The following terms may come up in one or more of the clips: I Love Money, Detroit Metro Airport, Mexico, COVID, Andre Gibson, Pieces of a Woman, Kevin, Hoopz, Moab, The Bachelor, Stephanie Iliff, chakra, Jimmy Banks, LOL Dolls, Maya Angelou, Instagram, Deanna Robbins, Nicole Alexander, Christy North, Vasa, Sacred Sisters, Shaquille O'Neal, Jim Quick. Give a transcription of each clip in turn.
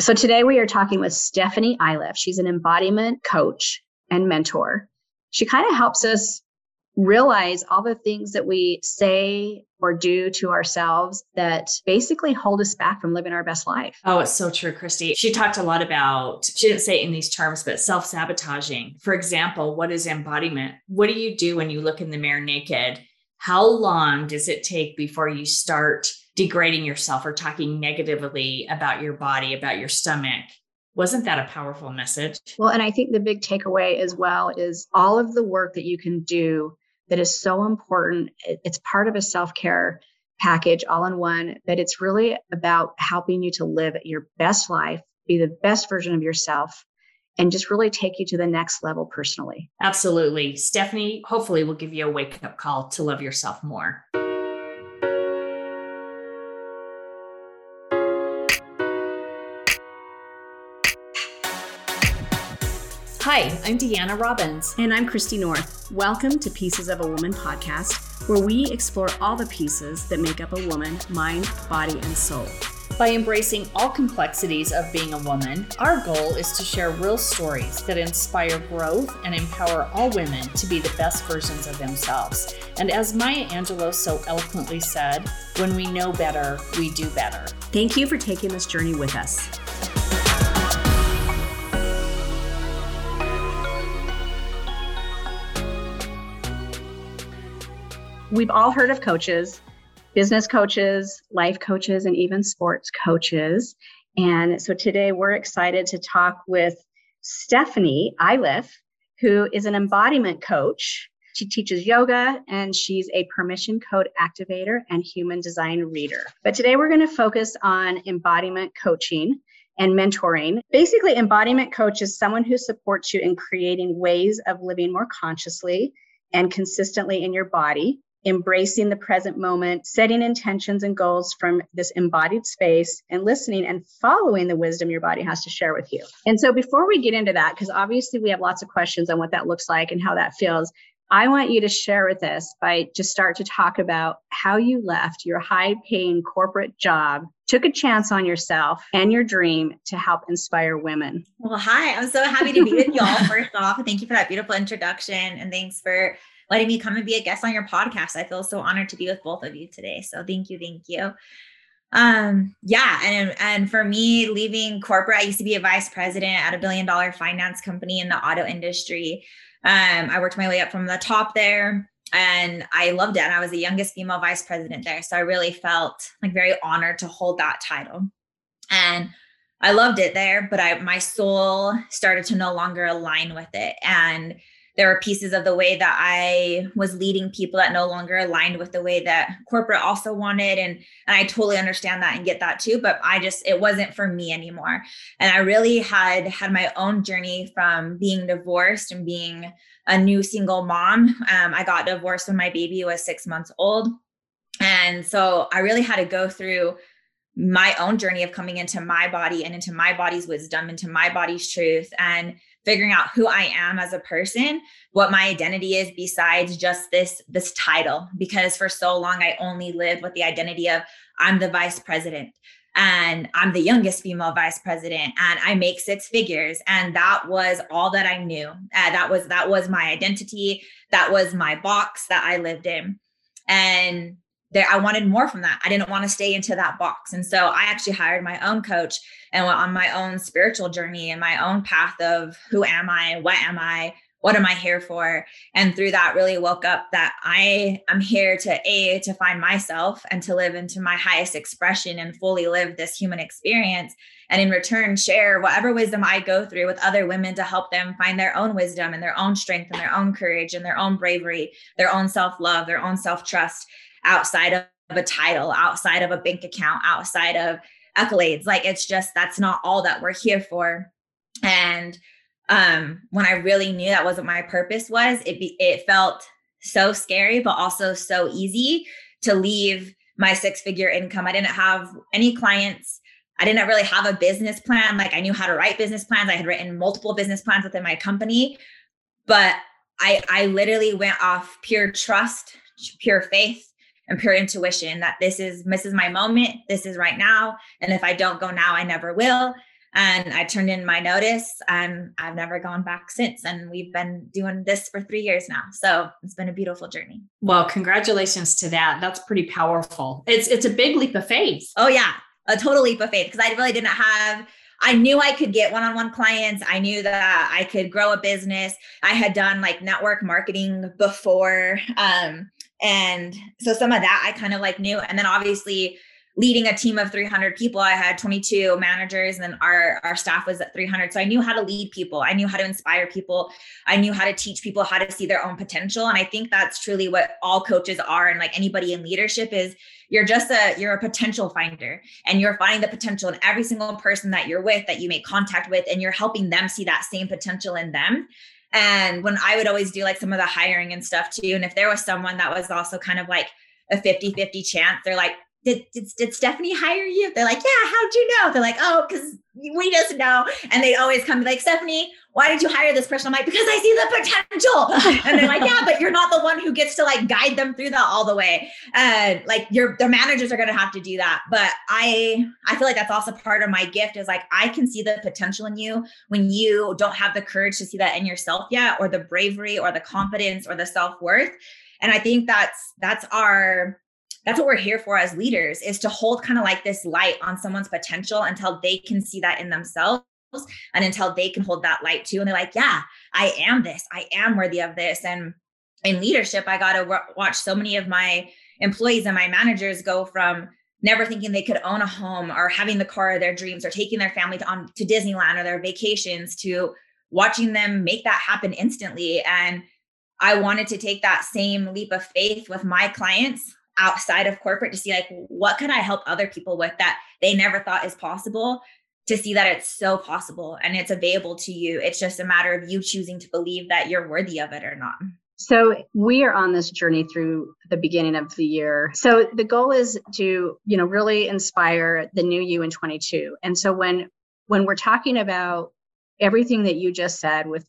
So today we are talking with Stephanie Iliff. She's an embodiment coach and mentor. She kind of helps us realize all the things that we say or do to ourselves that basically hold us back from living our best life. Oh, it's so true, Christy. She talked a lot about, she didn't say it in these terms, but self-sabotaging. For example, what is embodiment? What do you do when you look in the mirror naked? How long does it take before you start degrading yourself or talking negatively about your body, about your stomach? Wasn't that a powerful message? Well, and I think the big takeaway as well is all of the work that you can do that is so important. It's part of a self-care package all in one, but it's really about helping you to live your best life, be the best version of yourself, and just really take you to the next level personally. Absolutely. Stephanie, hopefully will give you a wake-up call to love yourself more. Hi, I'm Deanna Robbins. And I'm Christy North. Welcome to Pieces of a Woman podcast, where we explore all the pieces that make up a woman, mind, body, and soul. By embracing all complexities of being a woman, our goal is to share real stories that inspire growth and empower all women to be the best versions of themselves. And as Maya Angelou so eloquently said, when we know better, we do better. Thank you for taking this journey with us. We've all heard of coaches, business coaches, life coaches, and even sports coaches. And so today we're excited to talk with Stephanie Iliff, who is an embodiment coach. She teaches yoga and she's a permission code activator and human design reader. But today we're going to focus on embodiment coaching and mentoring. Basically, embodiment coach is someone who supports you in creating ways of living more consciously and consistently in your body, embracing the present moment, setting intentions and goals from this embodied space, and listening and following the wisdom your body has to share with you. And so before we get into that, because obviously we have lots of questions on what that looks like and how that feels, I want you to share with us by just start to talk about how you left your high-paying corporate job, took a chance on yourself and your dream to help inspire women. Well, hi, I'm so happy to be with y'all. First off, thank you for that beautiful introduction and thanks for letting me come and be a guest on your podcast. I feel so honored to be with both of you today. So thank you. Thank you. And for me leaving corporate, I used to be a vice president at $1 billion finance company in the auto industry. I worked my way up from the top there and I loved it. And I was the youngest female vice president there. So I really felt like very honored to hold that title and I loved it there, but my soul started to no longer align with it. And there were pieces of the way that I was leading people that no longer aligned with the way that corporate also wanted. And I totally understand that and get that too, but it wasn't for me anymore. And I really had my own journey from being divorced and being a new single mom. I got divorced when my baby was 6 months old. And so I really had to go through my own journey of coming into my body and into my body's wisdom, into my body's truth, and figuring out who I am as a person, what my identity is besides just this title, because for so long, I only lived with the identity of I'm the vice president and I'm the youngest female vice president and I make six figures. And that was all that I knew. That was my identity. That was my box that I lived in. And I wanted more from that. I didn't want to stay into that box. And so I actually hired my own coach and went on my own spiritual journey and my own path of who am I? What am I? What am I here for? And through that really woke up that I am here to find myself and to live into my highest expression and fully live this human experience. And in return, share whatever wisdom I go through with other women to help them find their own wisdom and their own strength and their own courage and their own bravery, their own self-love, their own self-trust, outside of a title, outside of a bank account, outside of accolades. Like it's just, that's not all that we're here for. And when I really knew that wasn't my purpose was, it felt so scary, but also so easy to leave my six-figure income. I didn't have any clients. I didn't really have a business plan. Like I knew how to write business plans. I had written multiple business plans within my company, but I literally went off pure trust, pure faith, and pure intuition that this is my moment. This is right now. And if I don't go now, I never will. And I turned in my notice, and I've never gone back since. And we've been doing this for 3 years now. So it's been a beautiful journey. Well, congratulations to that. That's pretty powerful. It's a big leap of faith. Oh yeah. A total leap of faith. Cause I really didn't have, I knew I could get one-on-one clients. I knew that I could grow a business. I had done like network marketing before. And so some of that I kind of like knew. And then obviously leading a team of 300 people, I had 22 managers, and then our staff was at 300. So I knew how to lead people. I knew how to inspire people. I knew how to teach people how to see their own potential. And I think that's truly what all coaches are. And like anybody in leadership is, you're a potential finder, and you're finding the potential in every single person that you're with, that you make contact with, and you're helping them see that same potential in them. And when I would always do like some of the hiring and stuff too, and if there was someone that was also kind of like a 50-50 chance, they're like, did Stephanie hire you? They're like, yeah, how'd you know? They're like, oh, because we just know. And they always come like, Stephanie, why did you hire this person? I'm like, because I see the potential. And they're like, yeah, but you're not the one who gets to like guide them through that all the way. And like their managers are going to have to do that. But I feel like that's also part of my gift is like, I can see the potential in you when you don't have the courage to see that in yourself yet, or the bravery or the confidence or the self-worth. And I think that's what we're here for as leaders, is to hold kind of like this light on someone's potential until they can see that in themselves, and until they can hold that light too. And they're like, yeah, I am this, I am worthy of this. And in leadership, I got to watch so many of my employees and my managers go from never thinking they could own a home, or having the car of their dreams, or taking their family to Disneyland or their vacations, to watching them make that happen instantly. And I wanted to take that same leap of faith with my clients outside of corporate, to see like, what could I help other people with that they never thought is possible, to see that it's so possible and it's available to you. It's just a matter of you choosing to believe that you're worthy of it or not. So we are on this journey through the beginning of the year. So the goal is to, you know, really inspire the new you in 22. And so when we're talking about everything that you just said with,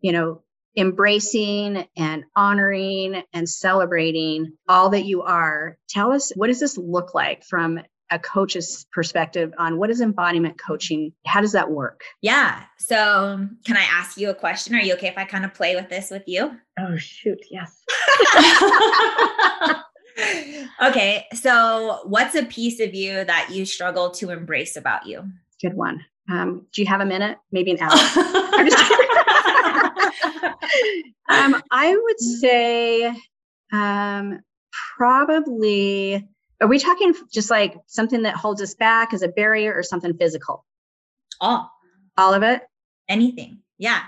you know, embracing and honoring and celebrating all that you are, tell us, what does this look like from a coach's perspective on what is embodiment coaching? How does that work? Yeah. So can I ask you a question? Are you okay if I kind of play with this with you? Oh, shoot. Yes. Okay. So what's a piece of you that you struggle to embrace about you? Good one. Do you have a minute? Maybe an hour. I'm just kidding. I would say, probably, are we talking just like something that holds us back as a barrier, or something physical? All of it? Anything. Yeah.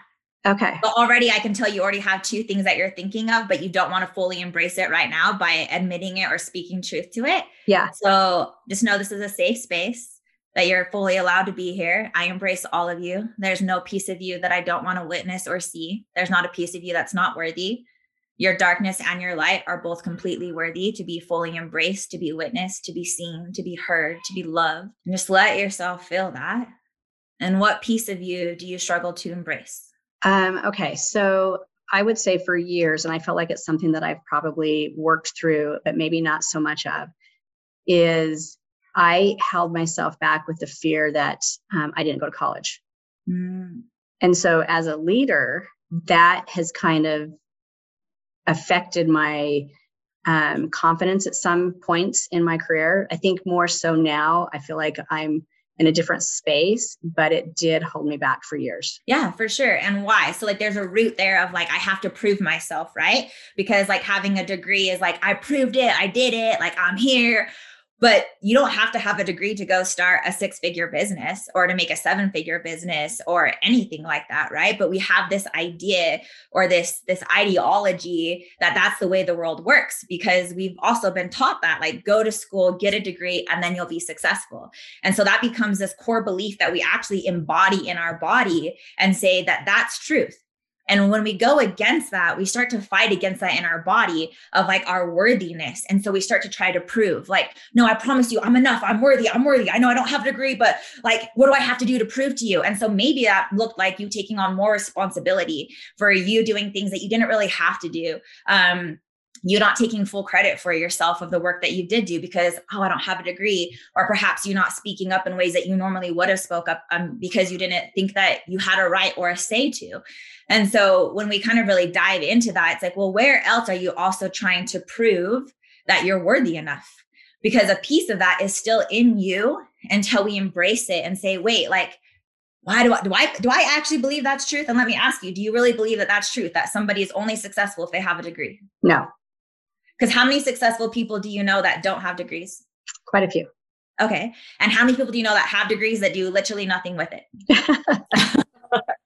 Okay. But already I can tell you already have two things that you're thinking of, but you don't want to fully embrace it right now by admitting it or speaking truth to it. Yeah. So just know this is a safe space, that you're fully allowed to be here. I embrace all of you. There's no piece of you that I don't want to witness or see. There's not a piece of you that's not worthy. Your darkness and your light are both completely worthy to be fully embraced, to be witnessed, to be seen, to be heard, to be loved. And just let yourself feel that. And what piece of you do you struggle to embrace? Okay. So I would say for years, and I feel like it's something that I've probably worked through, but maybe not so much of, is I held myself back with the fear that I didn't go to college. Mm. And so as a leader, that has kind of affected my confidence at some points in my career. I think more so now, I feel like I'm in a different space, but it did hold me back for years. Yeah, for sure. And why? So like, there's a root there of like, I have to prove myself, right? Because like having a degree is like, I proved it, I did it, like I'm here. But you don't have to have a degree to go start a 6-figure business or to make a 7-figure business or anything like that, right? But we have this idea or this ideology that that's the way the world works, because we've also been taught that, like, go to school, get a degree, and then you'll be successful. And so that becomes this core belief that we actually embody in our body and say that that's truth. And when we go against that, we start to fight against that in our body of like our worthiness. And so we start to try to prove like, no, I promise you, I'm enough. I'm worthy. I know I don't have a degree, but like, what do I have to do to prove to you? And so maybe that looked like you taking on more responsibility for you doing things that you didn't really have to do. you not taking full credit for yourself of the work that you did do because, I don't have a degree, or perhaps you not speaking up in ways that you normally would have spoke up because you didn't think that you had a right or a say to. And so when we kind of really dive into that, it's like, well, where else are you also trying to prove that you're worthy enough? Because a piece of that is still in you until we embrace it and say, wait, like, why do I actually believe that's truth? And let me ask you, do you really believe that that's truth, that somebody is only successful if they have a degree? No. Because how many successful people do you know that don't have degrees? Quite a few. Okay. And how many people do you know that have degrees that do literally nothing with it?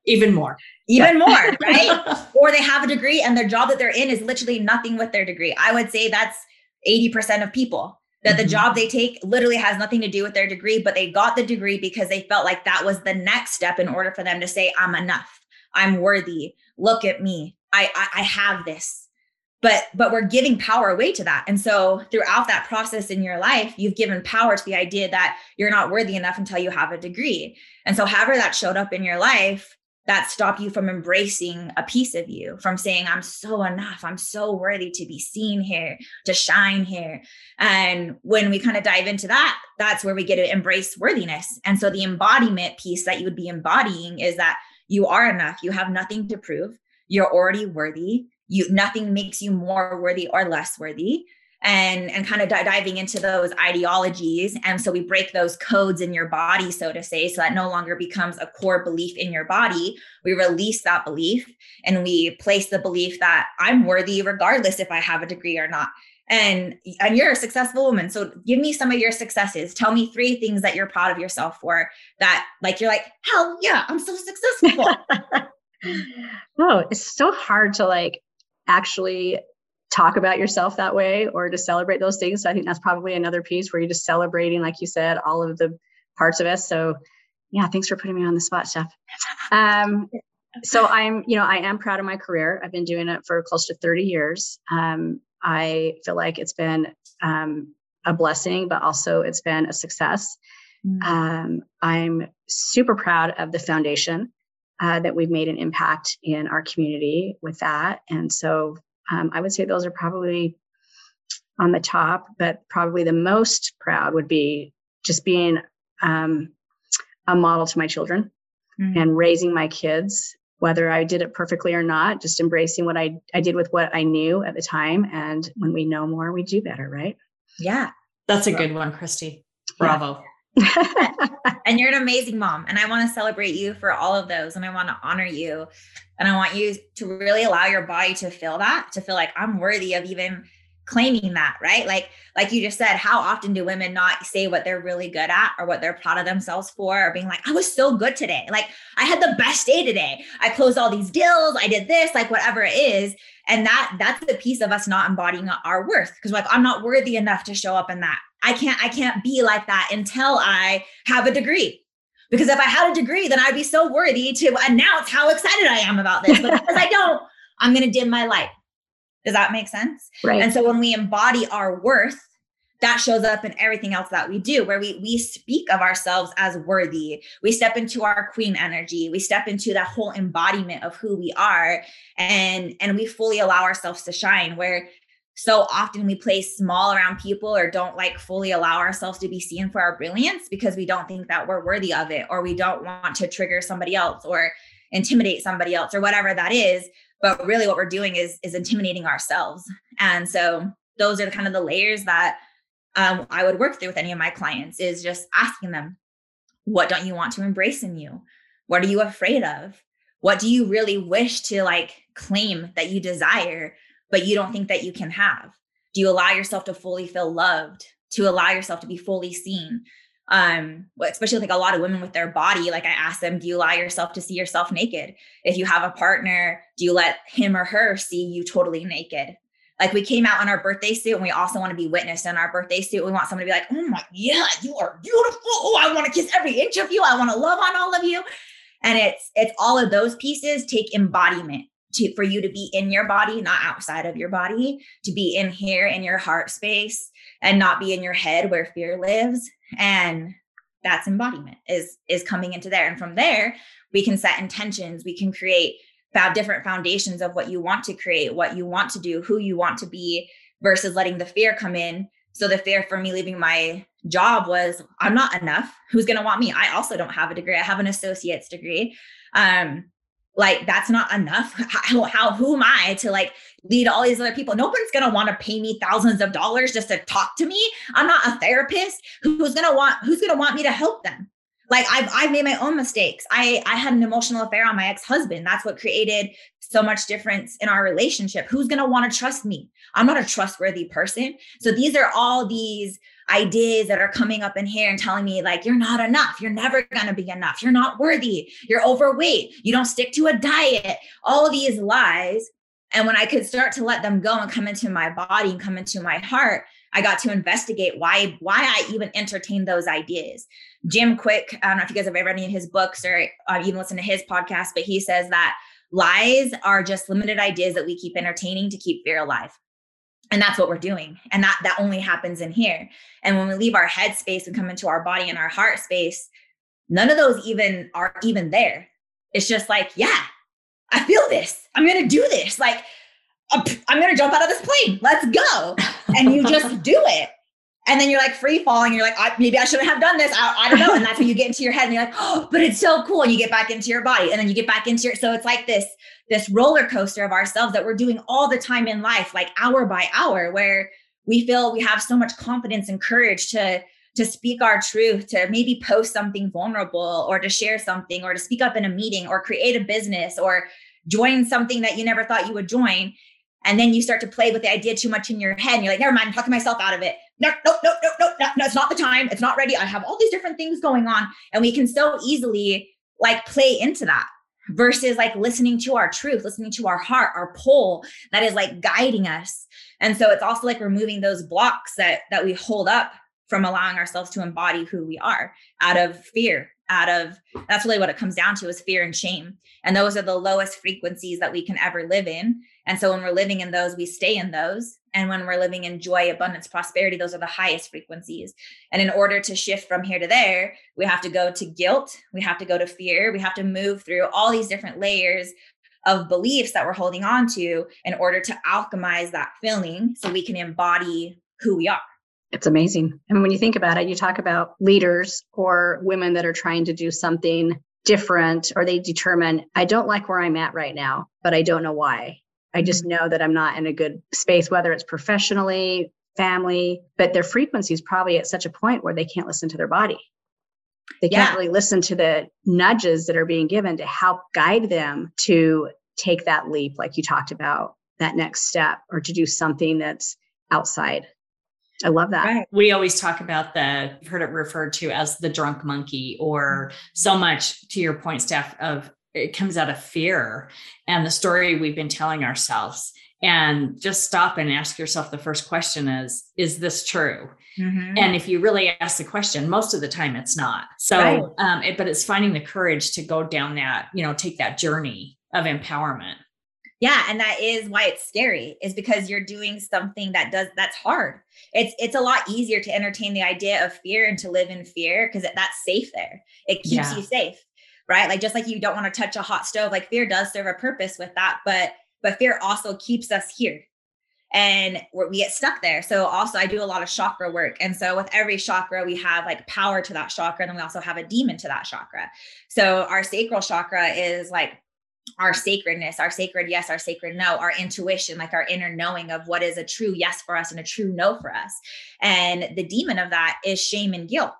Even more, right? Or they have a degree and their job that they're in is literally nothing with their degree. I would say that's 80% of people, that the job they take literally has nothing to do with their degree, but they got the degree because they felt like that was the next step in order for them to say, I'm enough, I'm worthy, look at me, I have this. But we're giving power away to that. And so throughout that process in your life, you've given power to the idea that you're not worthy enough until you have a degree. And so however that showed up in your life, that stopped you from embracing a piece of you, from saying, I'm so enough, I'm so worthy to be seen here, to shine here. And when we kind of dive into that, that's where we get to embrace worthiness. And so the embodiment piece that you would be embodying is that you are enough. You have nothing to prove. You're already worthy. Nothing makes you more worthy or less worthy, and kind of diving into those ideologies. And so we break those codes in your body, so to say, so that no longer becomes a core belief in your body. We release that belief and we place the belief that I'm worthy regardless if I have a degree or not. And you're a successful woman. So give me some of your successes. Tell me 3 things that you're proud of yourself for, that like, you're like, hell yeah, I'm so successful. Oh, it's so hard to like, actually talk about yourself that way or to celebrate those things. So I think that's probably another piece where you're just celebrating, like you said, all of the parts of us. So yeah, thanks for putting me on the spot, Steph. So I am proud of my career. I've been doing it for close to 30 years. I feel like it's been a blessing, but also it's been a success. I'm super proud of the foundation that we've made an impact in our community with that. And so I would say those are probably on the top, but probably the most proud would be just being a model to my children and raising my kids, whether I did it perfectly or not, just embracing what I did with what I knew at the time. And when we know more, we do better, right? Yeah. That's a good one, Christy. Bravo. Yeah. And you're an amazing mom. And I want to celebrate you for all of those. And I want to honor you. And I want you to really allow your body to feel that, to feel like I'm worthy of even claiming that, right? Like you just said, how often do women not say what they're really good at or what they're proud of themselves for, or being like, I was so good today. Like I had the best day today. I closed all these deals. I did this, like whatever it is. And that's the piece of us not embodying our worth. Cause like, I'm not worthy enough to show up in that. I can't be like that until I have a degree, because if I had a degree, then I'd be so worthy to announce how excited I am about this. But because I don't, I'm going to dim my light. Does that make sense? Right. And so when we embody our worth, that shows up in everything else that we do, where we speak of ourselves as worthy. We step into our queen energy. We step into that whole embodiment of who we are, and we fully allow ourselves to shine, where so often we play small around people or don't like fully allow ourselves to be seen for our brilliance because we don't think that we're worthy of it, or we don't want to trigger somebody else or intimidate somebody else or whatever that is. But really what we're doing is intimidating ourselves. And so those are kind of the layers that I would work through with any of my clients, is just asking them, what don't you want to embrace in you? What are you afraid of? What do you really wish to like claim that you desire, but you don't think that you can have? Do you allow yourself to fully feel loved, to allow yourself to be fully seen? Especially like a lot of women with their body, like I ask them, do you allow yourself to see yourself naked? If you have a partner, do you let him or her see you totally naked? Like we came out in our birthday suit, and we also want to be witnessed in our birthday suit. We want somebody to be like, oh my, yeah, you are beautiful. Oh, I want to kiss every inch of you. I want to love on all of you. And it's all of those pieces take embodiment. For you to be in your body, not outside of your body, to be in here in your heart space and not be in your head where fear lives. And that's embodiment is coming into there. And from there, we can set intentions. We can create different foundations of what you want to create, what you want to do, who you want to be, versus letting the fear come in. So the fear for me leaving my job was, I'm not enough. Who's going to want me? I also don't have a degree. I have an associate's degree. Like, that's not enough. Who am I to like lead all these other people? No one's going to want to pay me thousands of dollars just to talk to me. I'm not a therapist. Who's going to want me to help them? Like, I've made my own mistakes. I had an emotional affair on my ex-husband. That's what created so much difference in our relationship. Who's going to want to trust me? I'm not a trustworthy person. So these are all these ideas that are coming up in here and telling me like, you're not enough. You're never going to be enough. You're not worthy. You're overweight. You don't stick to a diet, all of these lies. And when I could start to let them go and come into my body and come into my heart, I got to investigate why I even entertained those ideas. Jim Quick, I don't know if you guys have ever read any of his books or even listened to his podcast, but he says that lies are just limited ideas that we keep entertaining to keep fear alive. And that's what we're doing. And that only happens in here. And when we leave our head space and come into our body and our heart space, none of those even are even there. It's just like, yeah, I feel this. I'm going to do this. Like, I'm going to jump out of this plane. Let's go. And you just do it. And then you're like free falling. You're like, maybe I shouldn't have done this. I don't know. And that's when you get into your head and you're like, oh, but it's so cool. And you get back into your body and then you get back into your, so it's like this roller coaster of ourselves that we're doing all the time in life, like hour by hour, where we feel we have so much confidence and courage to speak our truth, to maybe post something vulnerable or to share something or to speak up in a meeting or create a business or join something that you never thought you would join. And then you start to play with the idea too much in your head. And you're like, never mind, I'm talking myself out of it. No, it's not the time. It's not ready. I have all these different things going on. And we can so easily like play into that versus like listening to our truth, listening to our heart, our pull that is like guiding us. And so it's also like removing those blocks that we hold up from allowing ourselves to embody who we are out of fear, that's really what it comes down to, is fear and shame. And those are the lowest frequencies that we can ever live in. And so when we're living in those, we stay in those. And when we're living in joy, abundance, prosperity, those are the highest frequencies. And in order to shift from here to there, we have to go to guilt. We have to go to fear. We have to move through all these different layers of beliefs that we're holding on to in order to alchemize that feeling so we can embody who we are. It's amazing. I mean, when you think about it, you talk about leaders or women that are trying to do something different, or they determine, I don't like where I'm at right now, but I don't know why. I just know that I'm not in a good space, whether it's professionally, family, but their frequency is probably at such a point where they can't listen to their body. They can't really listen to the nudges that are being given to help guide them to take that leap, like you talked about, that next step, or to do something that's outside. I love that. Right. We always talk about you've heard it referred to as the drunk monkey, or so much to your point, Steph, of it comes out of fear and the story we've been telling ourselves. And just stop and ask yourself, the first question is this true? Mm-hmm. And if you really ask the question, most of the time it's not. So, right. But it's finding the courage to go down that, take that journey of empowerment. Yeah. And that is why it's scary, is because you're doing something that's hard. It's a lot easier to entertain the idea of fear and to live in fear, because that's safe there. It keeps you safe, right? Like, just like you don't want to touch a hot stove, like fear does serve a purpose with that, but fear also keeps us here and we get stuck there. So also I do a lot of chakra work. And so with every chakra, we have like power to that chakra. And then we also have a demon to that chakra. So our sacral chakra is like our sacredness, our sacred yes, our sacred no, our intuition, like our inner knowing of what is a true yes for us and a true no for us. And the demon of that is shame and guilt.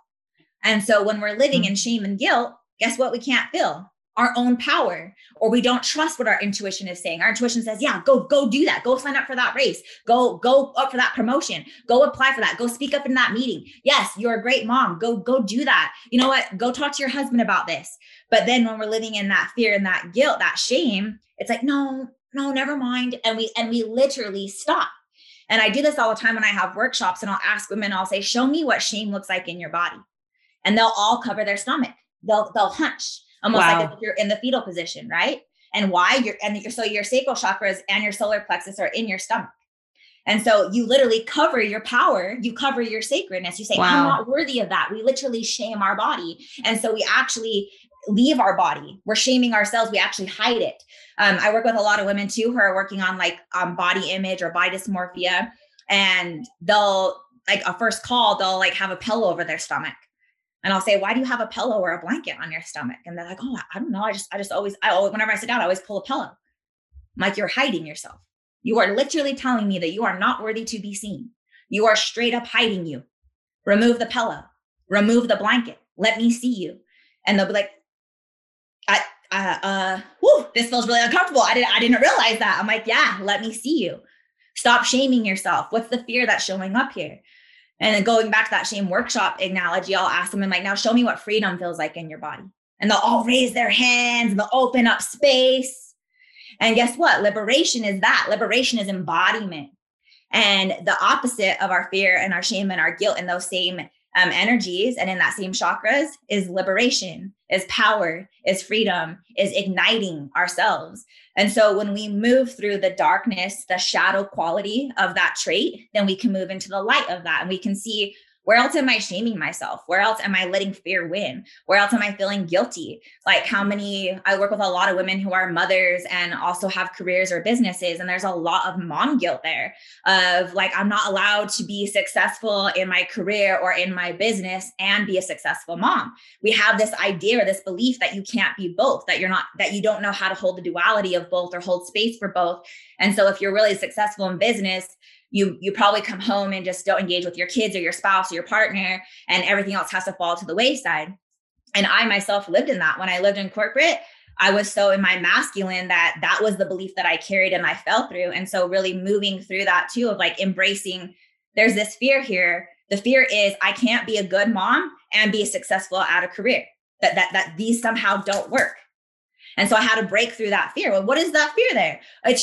And so when we're living in shame and guilt, guess what? We can't feel our own power, or we don't trust what our intuition is saying. Our intuition says, yeah, go do that. Go sign up for that race. Go up for that promotion. Go apply for that. Go speak up in that meeting. Yes, you're a great mom. Go do that. You know what? Go talk to your husband about this. But then when we're living in that fear and that guilt, that shame, it's like, no, never mind. And we literally stop. And I do this all the time when I have workshops, and I'll ask women, I'll say, show me what shame looks like in your body. And they'll all cover their stomach. They'll hunch almost like if you're in the fetal position. Right. And why so your sacral chakras and your solar plexus are in your stomach. And so you literally cover your power, you cover your sacredness. You say, I'm not worthy of that. We literally shame our body. And so we actually leave our body. We're shaming ourselves. We actually hide it. I work with a lot of women too who are working on like body image or body dysmorphia, and they'll like a first call, they'll like have a pillow over their stomach. And I'll say, why do you have a pillow or a blanket on your stomach? And they're like, oh, I don't know. I always, whenever I sit down, I always pull a pillow. I'm like, you're hiding yourself. You are literally telling me that you are not worthy to be seen. You are straight up hiding you. Remove the pillow, remove the blanket. Let me see you. And they'll be like, whew, this feels really uncomfortable. I didn't realize that. I'm like, yeah, let me see you. Stop shaming yourself. What's the fear that's showing up here? And then going back to that shame workshop analogy, I'll ask them, I'm like, now show me what freedom feels like in your body. And they'll all raise their hands and they'll open up space. And guess what? Liberation is that. Liberation is embodiment. And the opposite of our fear and our shame and our guilt in those same energies and in that same chakras is liberation, is power, is freedom, is igniting ourselves. And so when we move through the darkness, the shadow quality of that trait, then we can move into the light of that. And we can see, where else am I shaming myself? Where else am I letting fear win? Where else am I feeling guilty? Like I work with a lot of women who are mothers and also have careers or businesses. And there's a lot of mom guilt there of like, I'm not allowed to be successful in my career or in my business and be a successful mom. We have this idea or this belief that you can't be both, that you don't know how to hold the duality of both or hold space for both. And so if you're really successful in business, you probably come home and just don't engage with your kids or your spouse or your partner, and everything else has to fall to the wayside. And I myself lived in that. When I lived in corporate, I was so in my masculine that was the belief that I carried and I fell through. And so really moving through that too, of like embracing, there's this fear here. The fear is I can't be a good mom and be successful at a career, that these somehow don't work. And so I had to break through that fear. Well, what is that fear there? It's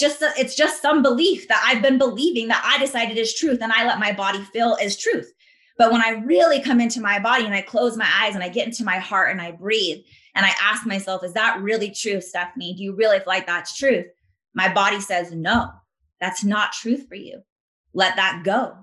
just some belief that I've been believing that I decided is truth and I let my body feel is truth. But when I really come into my body and I close my eyes and I get into my heart and I breathe and I ask myself, is that really true, Stephanie? Do you really feel like that's truth? My body says, no, that's not truth for you. Let that go.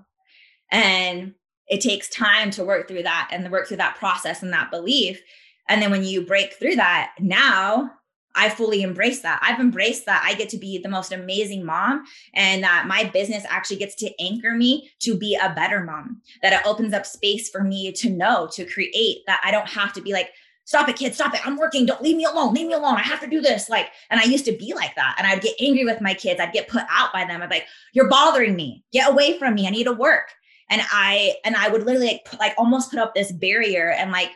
And it takes time to work through that and work through that process and that belief. And then when you break through that, now I fully embrace that. I've embraced that I get to be the most amazing mom, and that my business actually gets to anchor me to be a better mom, that it opens up space for me to know, to create, that I don't have to be like, stop it, kids, stop it. I'm working. Don't leave me alone. Leave me alone. I have to do this. Like, and I used to be like that. And I'd get angry with my kids. I'd get put out by them. I'd be like, you're bothering me. Get away from me. I need to work. And I would literally like almost put up this barrier and like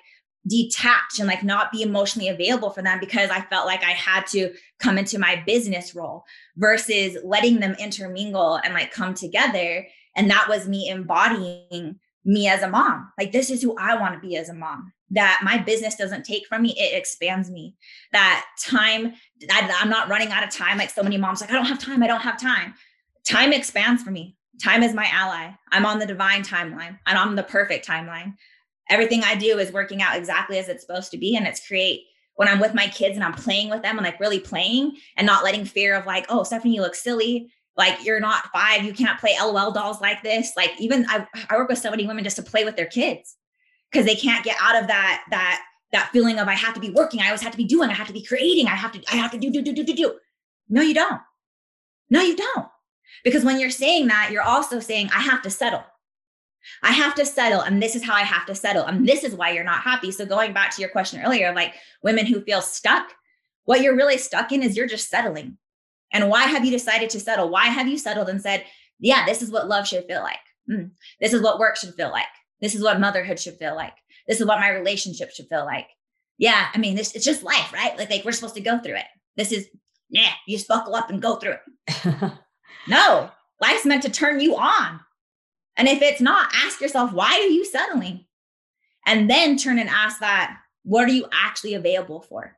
detach and like not be emotionally available for them, because I felt like I had to come into my business role versus letting them intermingle and like come together. And that was me embodying me as a mom. Like, this is who I want to be as a mom, that my business doesn't take from me. It expands me. That time, I'm not running out of time. Like so many moms, like, I don't have time. Time expands for me. Time is my ally. I'm on the divine timeline. I'm on the perfect timeline. Everything I do is working out exactly as it's supposed to be. And it's create when I'm with my kids and I'm playing with them and like really playing and not letting fear of like, oh, Stephanie, you look silly. Like, you're not 5. You can't play LOL dolls like this. Like, even I work with so many women just to play with their kids because they can't get out of that feeling of I have to be working. I always have to be doing. I have to be creating. I have to do. No, you don't. No, you don't. Because when you're saying that, you're also saying I have to settle. I have to settle, and this is how I have to settle, and this is why you're not happy. So going back to your question earlier, like women who feel stuck, what you're really stuck in is you're just settling. And why have you decided to settle? Why have you settled and said, yeah, this is what love should feel like. This is what work should feel like. This is what motherhood should feel like. This is what my relationship should feel like. Yeah, I mean, it's just life, right? Like we're supposed to go through it. This is, yeah, you just buckle up and go through it. No, life's meant to turn you on. And if it's not, ask yourself, why are you settling? And then turn and ask that, what are you actually available for?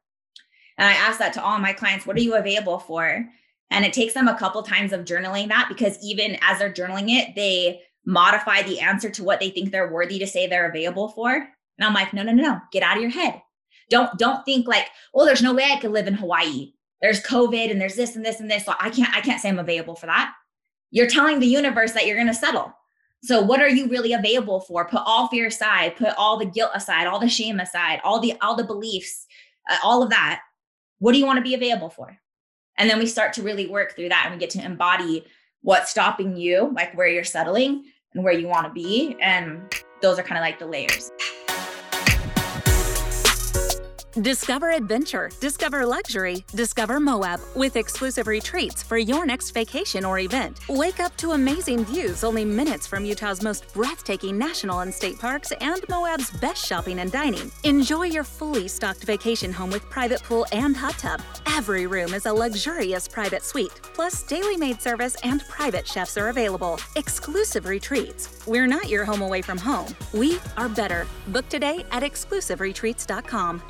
And I ask that to all my clients, what are you available for? And it takes them a couple times of journaling that, because even as they're journaling it, they modify the answer to what they think they're worthy to say they're available for. And I'm like, no, get out of your head. Don't think like, well, there's no way I could live in Hawaii. There's COVID and there's this and this and this. So I can't say I'm available for that. You're telling the universe that you're going to settle. So what are you really available for? Put all fear aside, put all the guilt aside, all the shame aside, all the beliefs all of that. What do you want to be available for? And then we start to really work through that, and we get to embody what's stopping you, like where you're settling and where you want to be. And those are kind of like the layers. Discover adventure, discover luxury, discover Moab with exclusive retreats for your next vacation or event. Wake up to amazing views only minutes from Utah's most breathtaking national and state parks and Moab's best shopping and dining. Enjoy your fully stocked vacation home with private pool and hot tub. Every room is a luxurious private suite, plus daily maid service and private chefs are available. Exclusive retreats. We're not your home away from home. We are better. Book today at exclusiveretreats.com.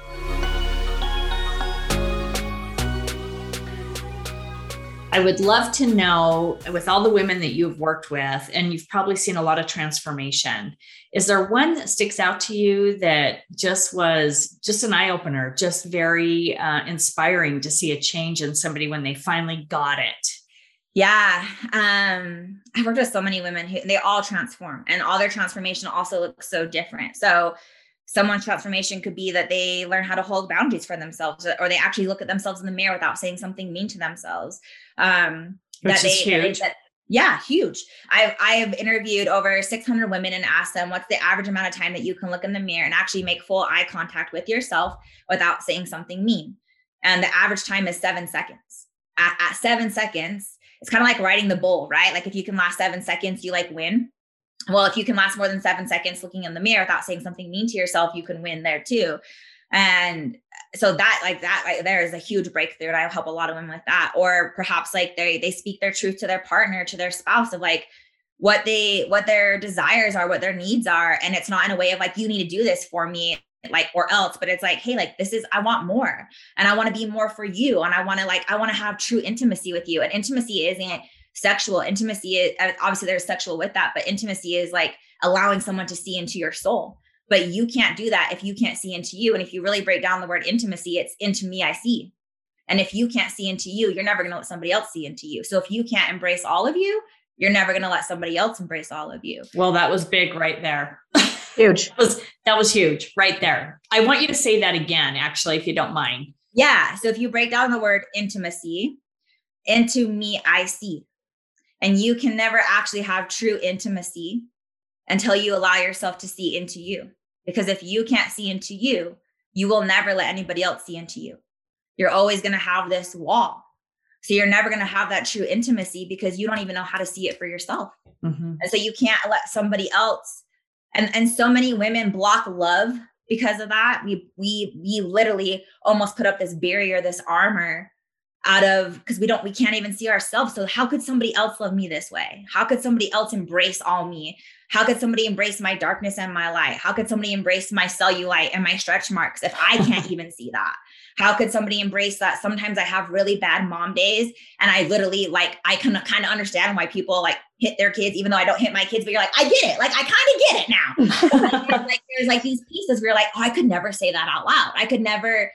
I would love to know, with all the women that you've worked with, and you've probably seen a lot of transformation, is there one that sticks out to you that just was just an eye-opener, just very inspiring to see a change in somebody when they finally got it? Yeah. I've worked with so many women who, they all transform, and all their transformation also looks so different. So someone's transformation could be that they learn how to hold boundaries for themselves, or they actually look at themselves in the mirror without saying something mean to themselves. Which is huge. Yeah, huge. I've interviewed over 600 women and asked them, what's the average amount of time that you can look in the mirror and actually make full eye contact with yourself without saying something mean? And the average time is 7 seconds. At 7 seconds, it's kind of like riding the bull, right? Like if you can last 7 seconds, you like win. Well, if you can last more than 7 seconds looking in the mirror without saying something mean to yourself, you can win there too. And so that right there is a huge breakthrough. And I help a lot of women with that. Or perhaps like they speak their truth to their partner, to their spouse, of like what their desires are, what their needs are. And it's not in a way of like, you need to do this for me, like, or else, but it's like, hey, like this is, I want more, and I want to be more for you. And I want to have true intimacy with you. And intimacy isn't sexual. Intimacy is, obviously there's sexual with that, but intimacy is like allowing someone to see into your soul. But you can't do that if you can't see into you. And if you really break down the word intimacy, it's into me I see. And if you can't see into you, you're never going to let somebody else see into you. So if you can't embrace all of you, you're never going to let somebody else embrace all of you. Well, that was big right there. Huge. That was huge right there. I want you to say that again, actually, if you don't mind. Yeah. So if you break down the word intimacy, into me I see. And you can never actually have true intimacy until you allow yourself to see into you. Because if you can't see into you, you will never let anybody else see into you. You're always going to have this wall. So you're never going to have that true intimacy because you don't even know how to see it for yourself. Mm-hmm. And so you can't let somebody else. And so many women block love because of that. We literally almost put up this barrier, this armor, out of, because we can't even see ourselves. So how could somebody else love me this way? How could somebody else embrace all me? How could somebody embrace my darkness and my light? How could somebody embrace my cellulite and my stretch marks if I can't even see that? How could somebody embrace that? Sometimes I have really bad mom days, and I literally like, I can kind of understand why people like hit their kids, even though I don't hit my kids, but you're like, I get it. Like, I kind of get it now. there's these pieces where you're like, oh, I could never say that out loud.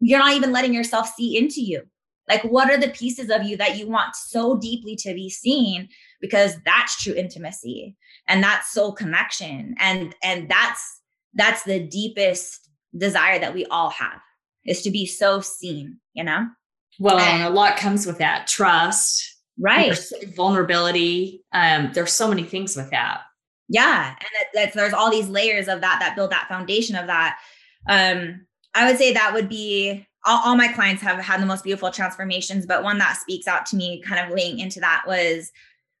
You're not even letting yourself see into you. Like, what are the pieces of you that you want so deeply to be seen? Because that's true intimacy, and that's soul connection. And that's the deepest desire that we all have, is to be so seen, you know? Well, and a lot comes with that. Trust, right? Vulnerability. There's so many things with that. Yeah. And there's all these layers of that build that foundation of that. I would say that would be... All my clients have had the most beautiful transformations, but one that speaks out to me kind of laying into that was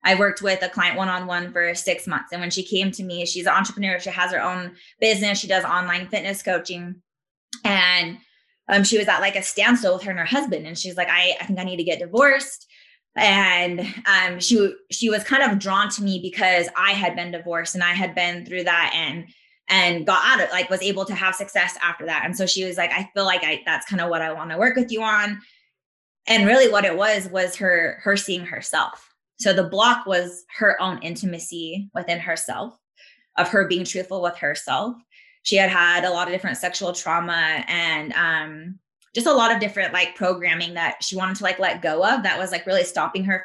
I worked with a client one-on-one for 6 months. And when she came to me, she's an entrepreneur. She has her own business. She does online fitness coaching. And she was at like a standstill with her and her husband. And she's like, I think I need to get divorced. And she was kind of drawn to me because I had been divorced and I had been through that and got out of it, like was able to have success after that. And so she was like, I feel like that's kind of what I want to work with you on. And really what it was her seeing herself. So the block was her own intimacy within herself, of her being truthful with herself. She had a lot of different sexual trauma and just a lot of different like programming that she wanted to like let go of, that was like really stopping her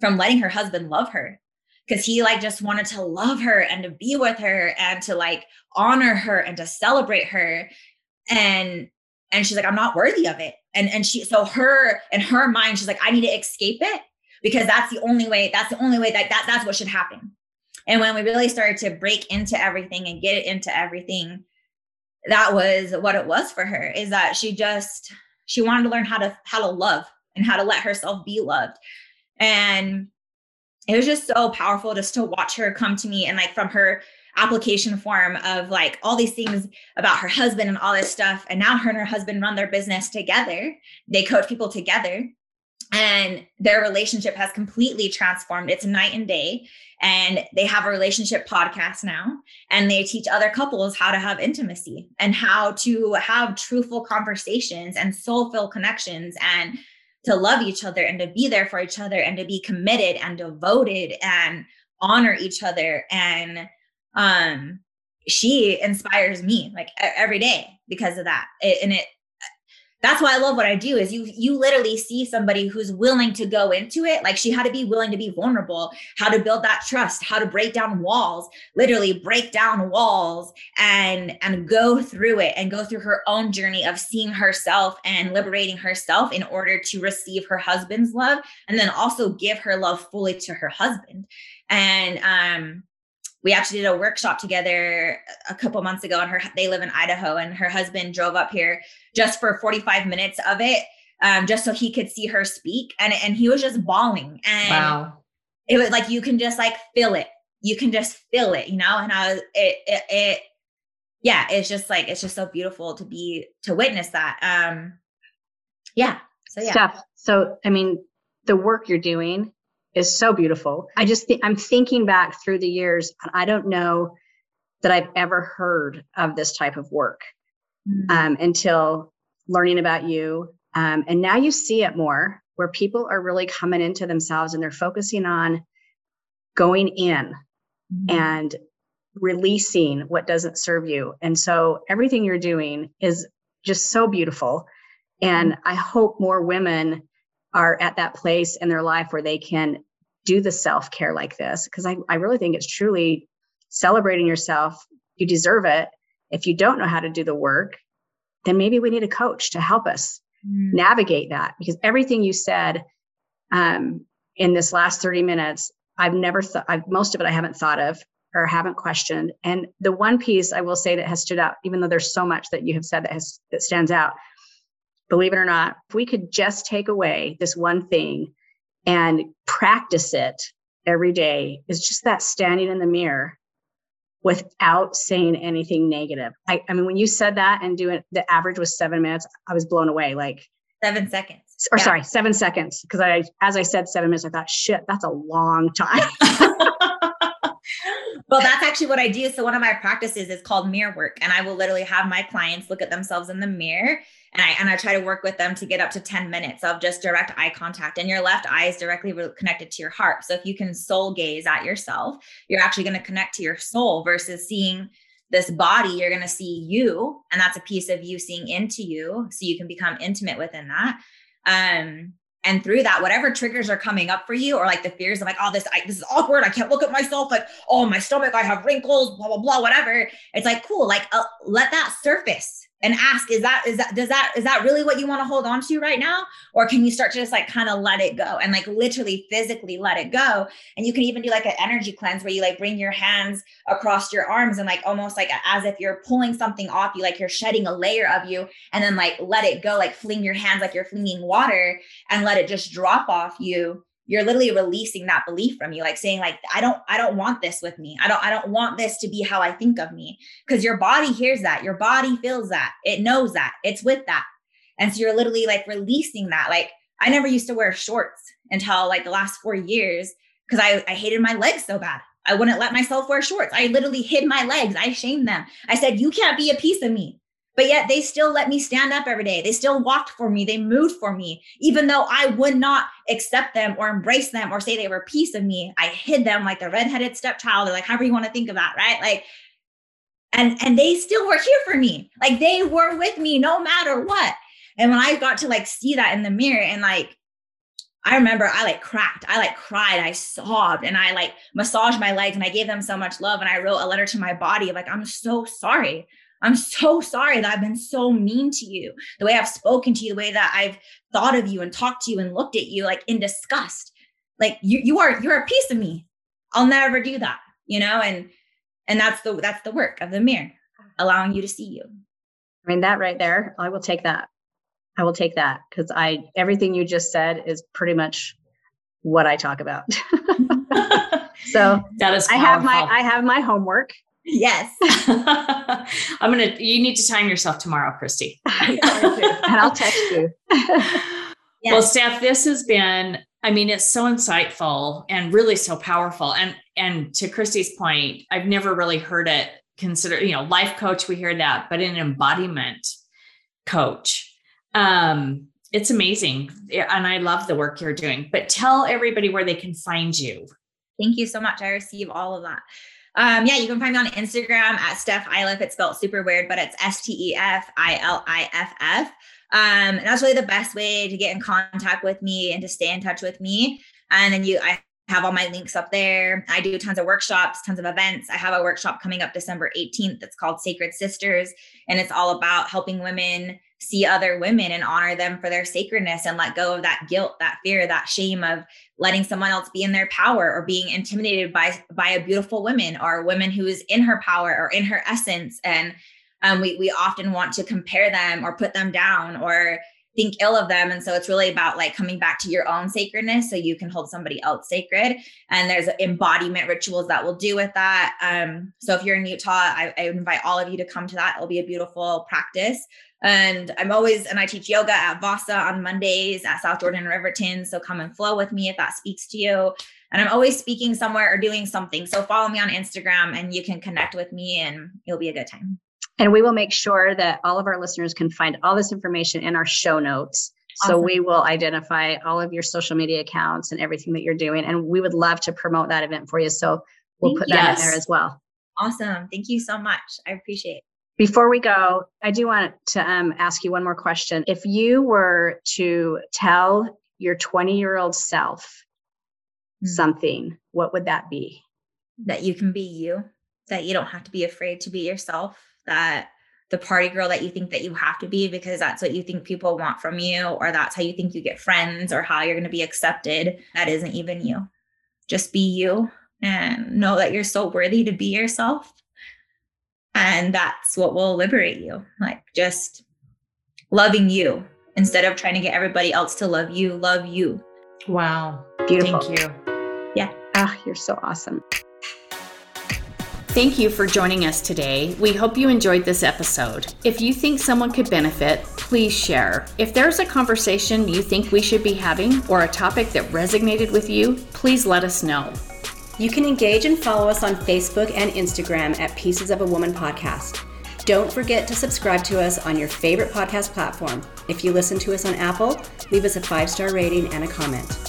from letting her husband love her. Because he like just wanted to love her and to be with her and to like honor her and to celebrate her. And And she's like, I'm not worthy of it. And she, so her, in her mind, she's like, I need to escape it because that's the only way that's what should happen. And when we really started to break into everything and get into everything, that was what it was for her, is that she wanted to learn how to love and how to let herself be loved. And it was just so powerful just to watch her come to me, and like from her application form of like all these things about her husband and all this stuff. And now her and her husband run their business together. They coach people together, and their relationship has completely transformed. It's night and day. And they have a relationship podcast now, and they teach other couples how to have intimacy and how to have truthful conversations and soulful connections, and to love each other and to be there for each other and to be committed and devoted and honor each other. And she inspires me like every day because of that. That's why I love what I do, is you literally see somebody who's willing to go into it. Like, she had to be willing to be vulnerable, how to build that trust, how to break down walls, literally break down walls and go through it, and go through her own journey of seeing herself and liberating herself in order to receive her husband's love, and then also give her love fully to her husband. And, we actually did a workshop together a couple months ago, and they live in Idaho, and her husband drove up here just for 45 minutes of it, just so he could see her speak. And he was just bawling. And wow. It was like, you can just like feel it. You can just feel it, you know? And it's just like, it's just so beautiful to witness that. Yeah. So yeah. Steph, so, I mean, the work you're doing is so beautiful. I just think I'm thinking back through the years, and I don't know that I've ever heard of this type of work until learning about you. And now you see it more, where people are really coming into themselves, and they're focusing on going in and releasing what doesn't serve you. And so everything you're doing is just so beautiful. And I hope more women are at that place in their life where they can do the self-care like this. Because I really think it's truly celebrating yourself. You deserve it. If you don't know how to do the work, then maybe we need a coach to help us navigate that. Because everything you said in this last 30 minutes, most of it I haven't thought of or haven't questioned. And the one piece I will say that has stood out, even though there's so much that you have said that stands out, believe it or not, if we could just take away this one thing and practice it every day, is just that standing in the mirror without saying anything negative. I mean, when you said that and doing the average was 7 minutes, I was blown away. Like 7 seconds. Or yeah. Sorry, 7 seconds. Because as I said 7 minutes, I thought, shit, that's a long time. Well, that's actually what I do. So one of my practices is called mirror work. And I will literally have my clients look at themselves in the mirror. And I try to work with them to get up to 10 minutes of just direct eye contact. And your left eye is directly connected to your heart. So if you can soul gaze at yourself, you're actually going to connect to your soul versus seeing this body. You're going to see you. And that's a piece of you seeing into you. So you can become intimate within that. And through that, whatever triggers are coming up for you, or like the fears of like, oh, this is awkward. I can't look at myself. Like, oh, my stomach, I have wrinkles, blah, blah, blah, whatever. It's like, cool. Like let that surface and ask, is that really what you want to hold on to right now? Or can you start to just like kind of let it go and like literally physically let it go? And you can even do like an energy cleanse where you like bring your hands across your arms and like almost like as if you're pulling something off you, like you're shedding a layer of you, and then like let it go, like fling your hands like you're flinging water and let it just drop off you. You're literally releasing that belief from you, like saying like, I don't want this with me. I don't want this to be how I think of me, because your body hears that, your body feels that, it knows that, it's with that. And so you're literally like releasing that. Like I never used to wear shorts until like the last 4 years, because I hated my legs so bad. I wouldn't let myself wear shorts. I literally hid my legs. I shamed them. I said, you can't be a piece of me. But yet they still let me stand up every day. They still walked for me. They moved for me, even though I would not accept them or embrace them or say they were a piece of me. I hid them like the redheaded stepchild, or like however you want to think of that, right? Like, and they still were here for me. Like they were with me no matter what. And when I got to like see that in the mirror, and like, I remember I like cracked, I like cried, I sobbed, and I like massaged my legs, and I gave them so much love. And I wrote a letter to my body of like, I'm so sorry. I'm so sorry that I've been so mean to you, the way I've spoken to you, the way that I've thought of you and talked to you and looked at you like in disgust. Like you're a piece of me. I'll never do that, you know? And that's the work of the mirror, allowing you to see you. I mean, that right there, I will take that. I will take that, because everything you just said is pretty much what I talk about. So that is powerful. I have my homework. Yes. You need to time yourself tomorrow, Christy. And I'll text you. Yes. Well, Steph, this has been, it's so insightful and really so powerful. And to Christy's point, I've never really heard it considered, life coach, we hear that, but an embodiment coach. It's amazing. And I love the work you're doing, but tell everybody where they can find you. Thank you so much. I receive all of that. You can find me on Instagram at Steph Iliff. It's spelled super weird, but it's STEFILIFF. And that's really the best way to get in contact with me and to stay in touch with me. And then I have all my links up there. I do tons of workshops, tons of events. I have a workshop coming up December 18th. That's called Sacred Sisters. And it's all about helping women see other women and honor them for their sacredness and let go of that guilt, that fear, that shame of letting someone else be in their power or being intimidated by a beautiful woman or a woman who is in her power or in her essence. And we often want to compare them or put them down or think ill of them. And so it's really about like coming back to your own sacredness so you can hold somebody else sacred. And there's embodiment rituals that we'll do with that. So if you're in Utah, I invite all of you to come to that. It'll be a beautiful practice. And I teach yoga at Vasa on Mondays at South Jordan and Riverton. So come and flow with me if that speaks to you. And I'm always speaking somewhere or doing something. So follow me on Instagram and you can connect with me and it'll be a good time. And we will make sure that all of our listeners can find all this information in our show notes. Awesome. So we will identify all of your social media accounts and everything that you're doing. And we would love to promote that event for you. So we'll put that in there as well. Awesome. Thank you so much. I appreciate it. Before we go, I do want to ask you one more question. If you were to tell your 20-year-old self something, what would that be? That you can be you, that you don't have to be afraid to be yourself, that the party girl that you think that you have to be because that's what you think people want from you, or that's how you think you get friends or how you're going to be accepted, that isn't even you. Just be you and know that you're so worthy to be yourself. And that's what will liberate you. Like just loving you instead of trying to get everybody else to love you, love you. Wow. Beautiful. Thank you. Yeah. Ah, you're so awesome. Thank you for joining us today. We hope you enjoyed this episode. If you think someone could benefit, please share. If there's a conversation you think we should be having or a topic that resonated with you, please let us know. You can engage and follow us on Facebook and Instagram at Pieces of a Woman Podcast. Don't forget to subscribe to us on your favorite podcast platform. If you listen to us on Apple, leave us a 5-star rating and a comment.